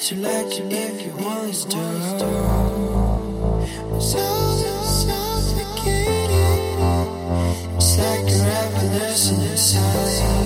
It's like you're ever listening to